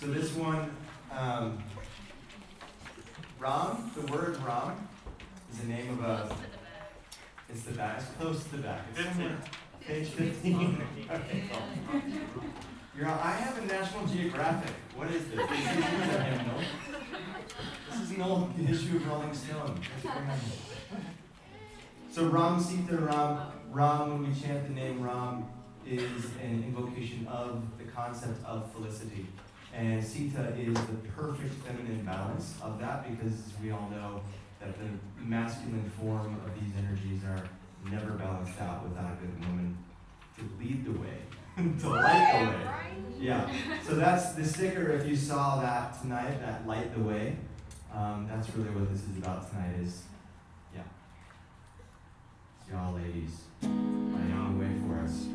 So this one, Ram, the word Ram is the name of a... It's the back. It's close to the back. It's page 15. Okay, cool. I have a National Geographic. What is this? This is an old issue of Rolling Stone. So Ram, Sita, Ram. Ram, when we chant the name Ram, is an invocation of the concept of felicity. And Sita is the perfect feminine balance of that, because we all know that the masculine form of these energies are never balanced out without a good woman to lead the way, to light the way. Yeah, so that's the sticker, if you saw that tonight, that light the way. That's really what this is about tonight is, yeah. It's y'all ladies lighting the way for us.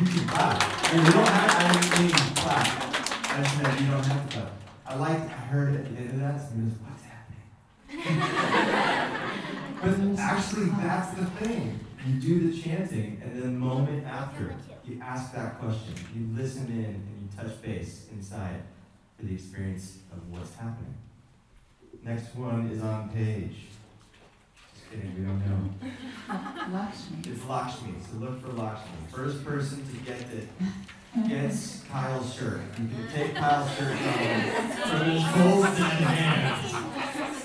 You can clap. And you don't have to clap. I said, you don't have to clap. I heard it at the end of that, so I'm just, what's happening? But actually, that's the thing. You do the chanting, and then the moment after, you ask that question. You listen in, and you touch base inside for the experience of what's happening. Next one is on page. Just kidding, we don't know. Lakshmi. It's Lakshmi, so look for Lakshmi. First person to get it gets Kyle's shirt. You can take Kyle's shirt off. So there's gold in hand.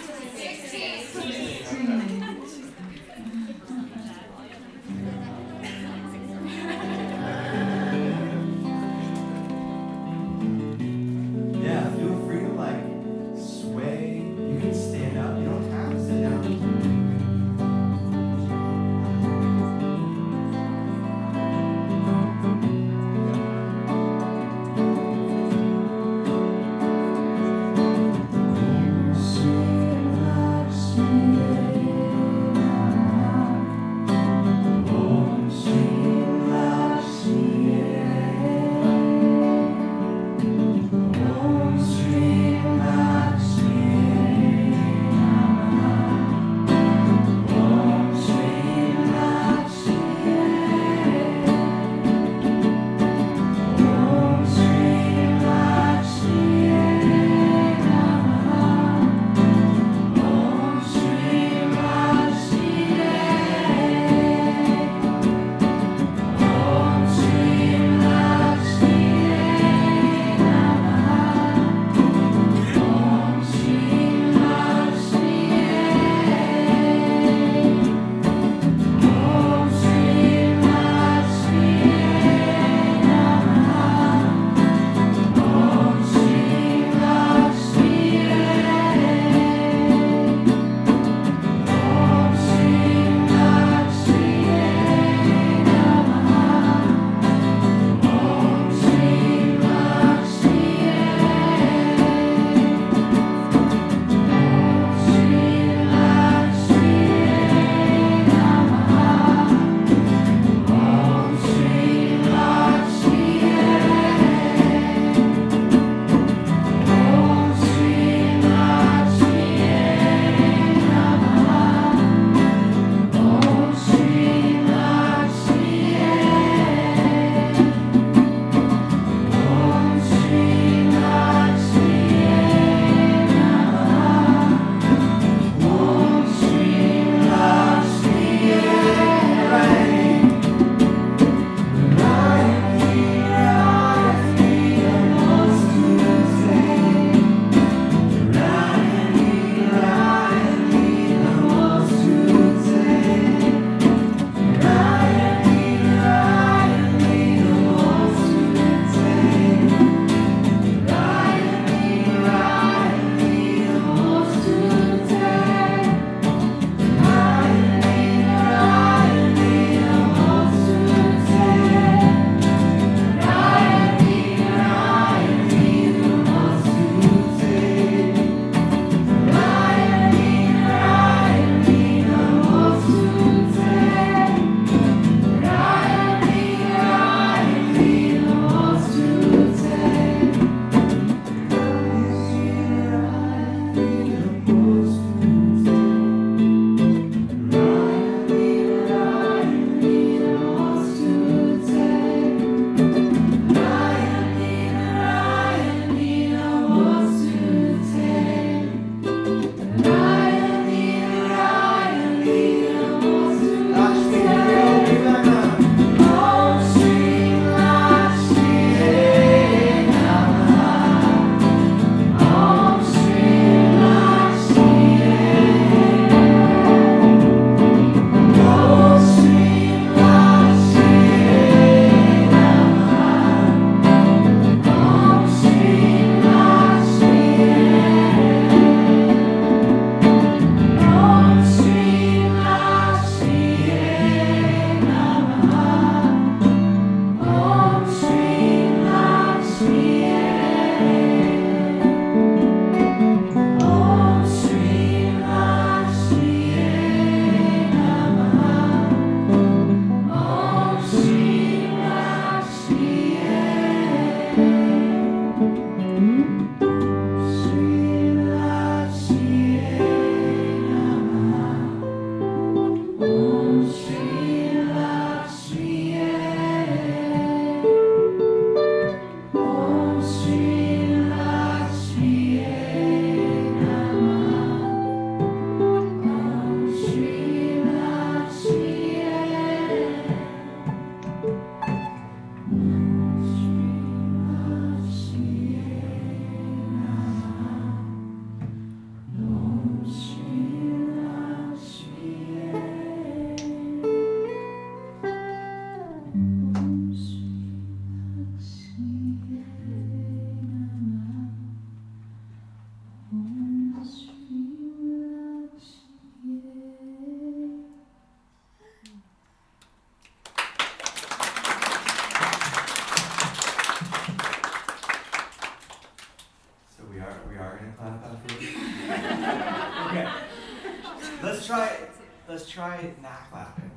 let's try not clapping.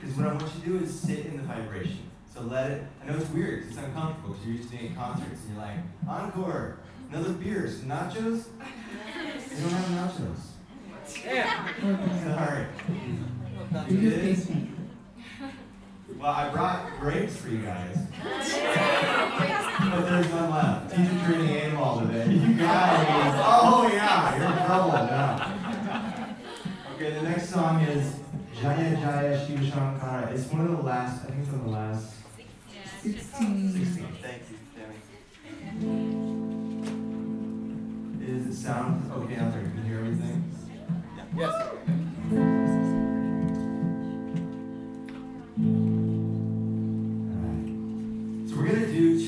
Because what I want you to do is sit in the vibration. So let it, I know it's weird, it's uncomfortable, because you're used to doing concerts, and you're like, encore, another beer, some nachos? They don't have nachos. Yeah. Sorry. You did it? Well, I brought grapes for you guys. But there's none left. Teacher turned the animal today. You guys, oh yeah, you're in trouble now. Okay, the next song is Jaya Jaya Shiva Shankara. It's one of the last, I think it's one of the last. 16. Thank you, Demi. Is it sound okay out there? Can you hear everything? Yeah. Yes.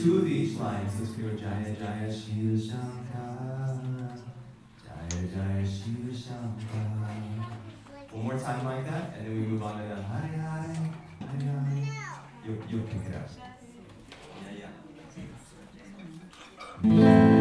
Two of each lines. Let's go Jaya Jaya Shiva Shankara. Jaya Jaya Shiva Shankara. One more time like that, and then we move on to the Hari Hari Hari Hari. You'll pick it up. Yeah.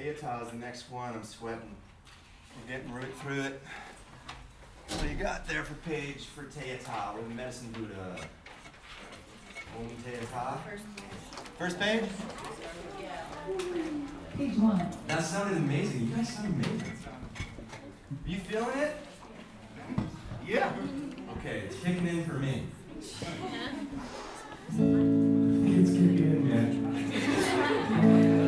Theater is the next one. I'm sweating. We're getting right through it. What do you got there for Paige for Theater? With Medicine Buddha. Om Theater. First page? Yeah. Page one. That sounded amazing. You guys sound amazing. Are you feeling it? Yeah. Okay, it's kicking in for me. It's kicking in, man. It's how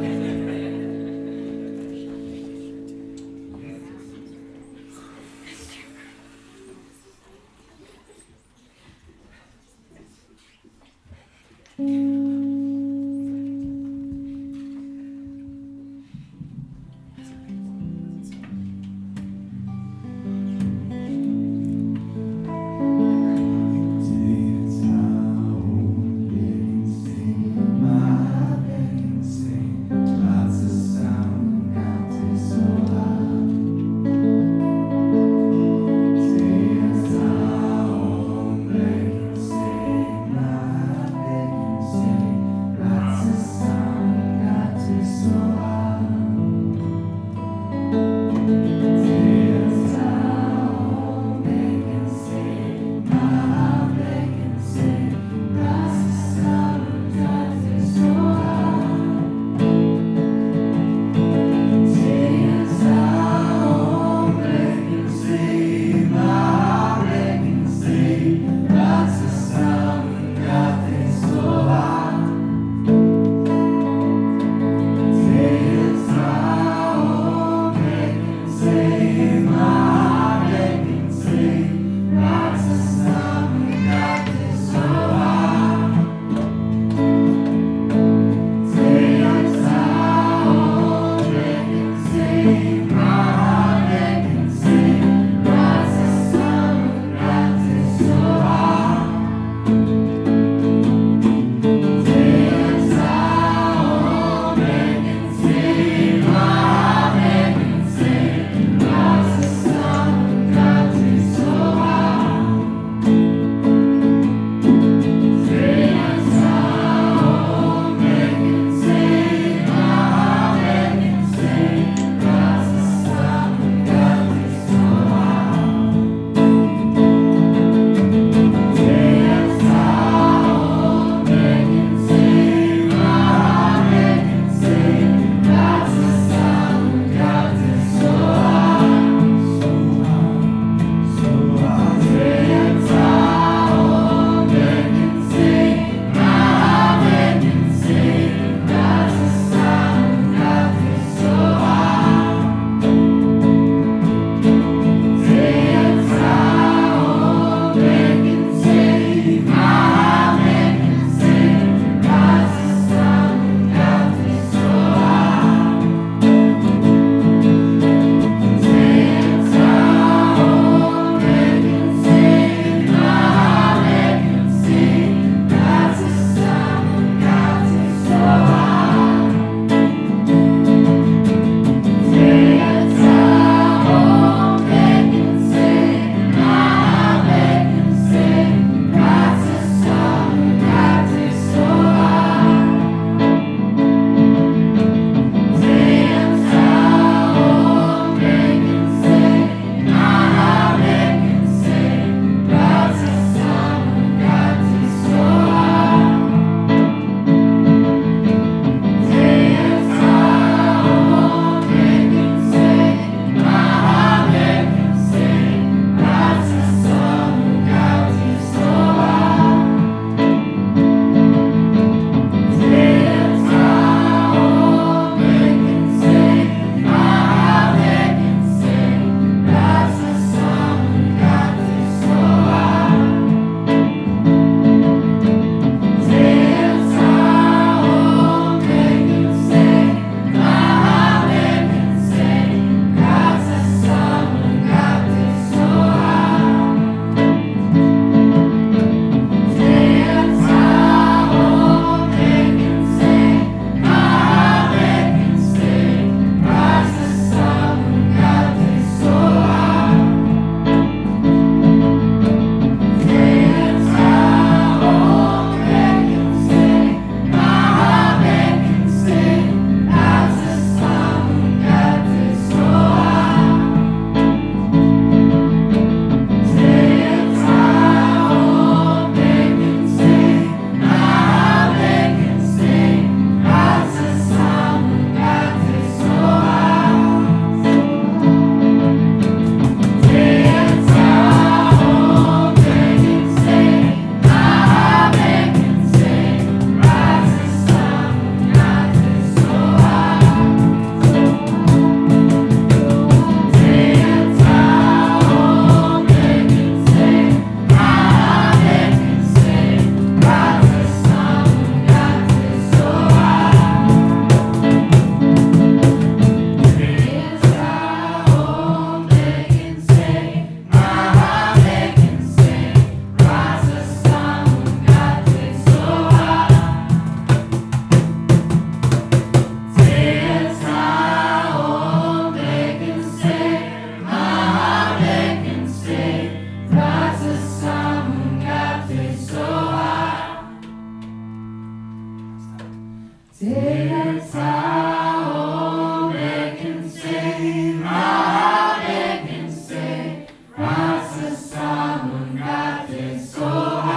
Stay outside, oh, they can say, my heart, they can say, rise the sun when God is so high.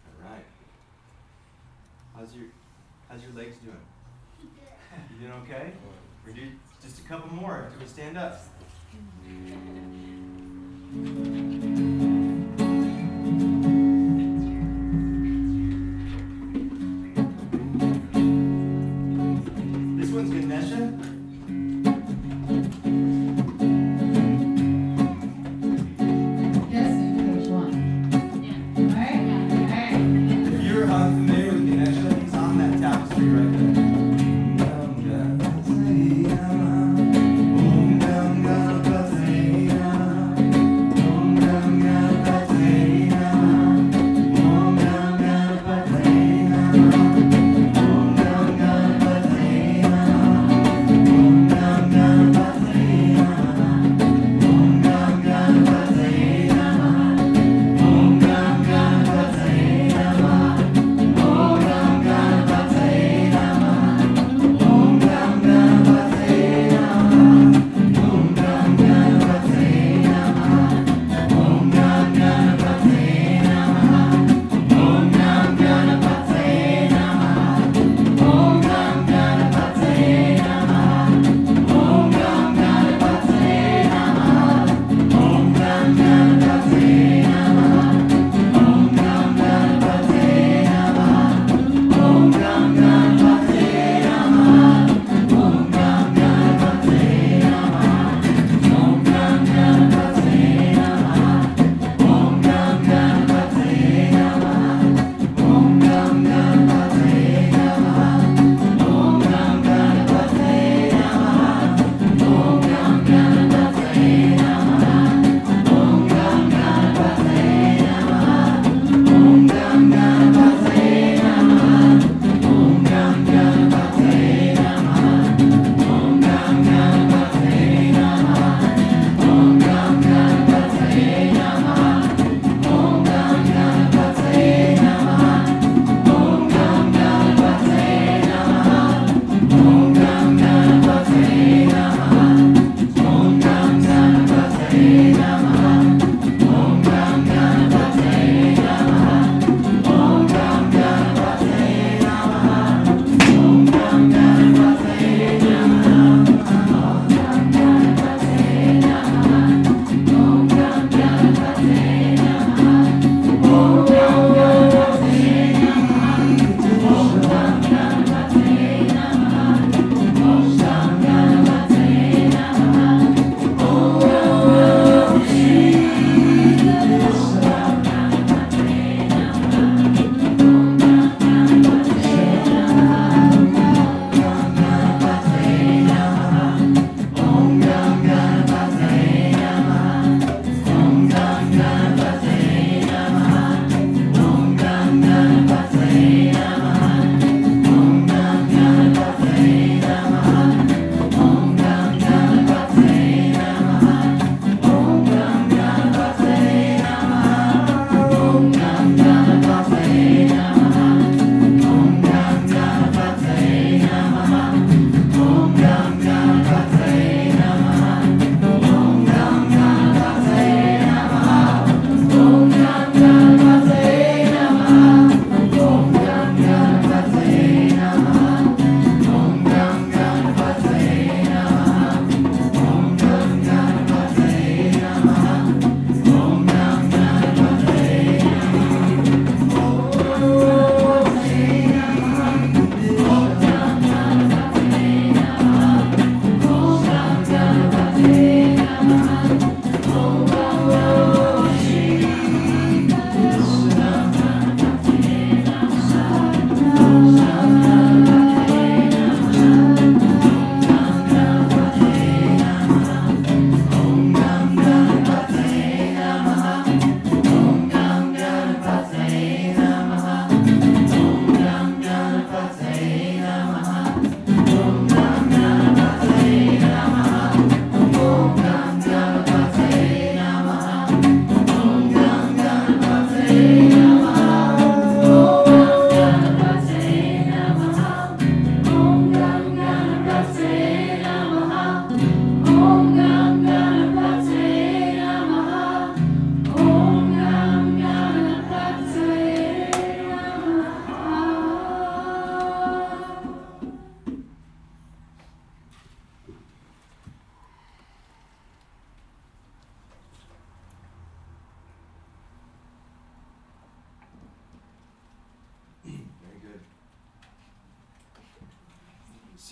All right. How's your legs doing? You doing okay? We're doing just a couple more till we stand up. This one's Ganesha. Yes, page one. Yeah. All right. If you're unfamiliar with Ganesha, he's on that tapestry right there.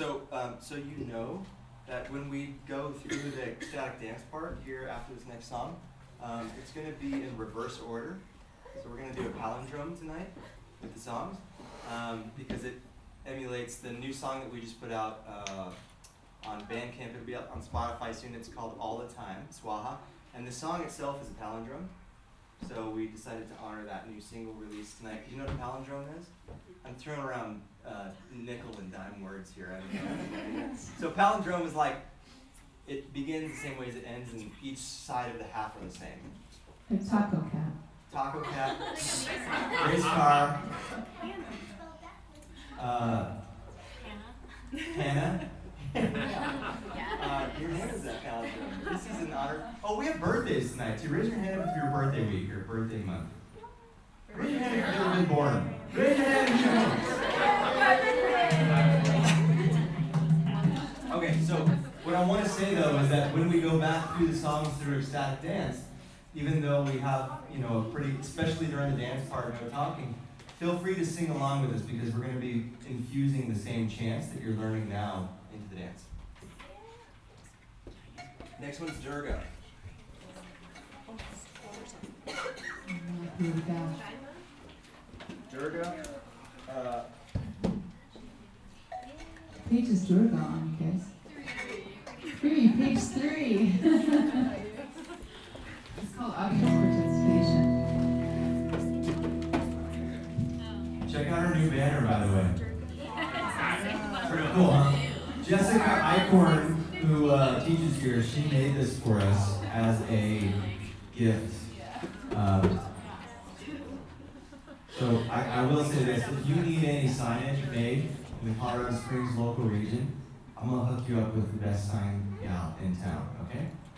So you know that when we go through the static dance part here after this next song, it's going to be in reverse order. So we're going to do a palindrome tonight with the songs because it emulates the new song that we just put out on Bandcamp. It'll be up on Spotify soon. It's called All the Time, Swaha. And the song itself is a palindrome. So we decided to honor that new single release tonight. Do you know what a palindrome is? I'm throwing around nickel and dime words here. I don't know. So palindrome is like, it begins the same way as it ends, and each side of the half are the same. It's taco cat. Taco cat. Race car. Hannah. Your name is that palindrome. This is an honor. Oh, we have birthdays tonight too. Raise your hand if your birthday week, your birthday month. Raise your hand if you've never been born. Raise your hand if you've Okay, so what I want to say though is that when we go back through the songs through ecstatic dance, even though we have, a pretty, especially during the dance part, no talking, feel free to sing along with us because we're going to be infusing the same chants that you're learning now into the dance. Next one's Durga. Durga. Page is Durga on, you guys. Page three. It's called audio participation. Check out our new banner, by the way. Pretty cool, huh? Jessica Eichorn, who teaches here, she made this for us as a gift. So I will say this, if you need any signage made in the Colorado Springs local region, I'm going to hook you up with the best sign gal in town, okay?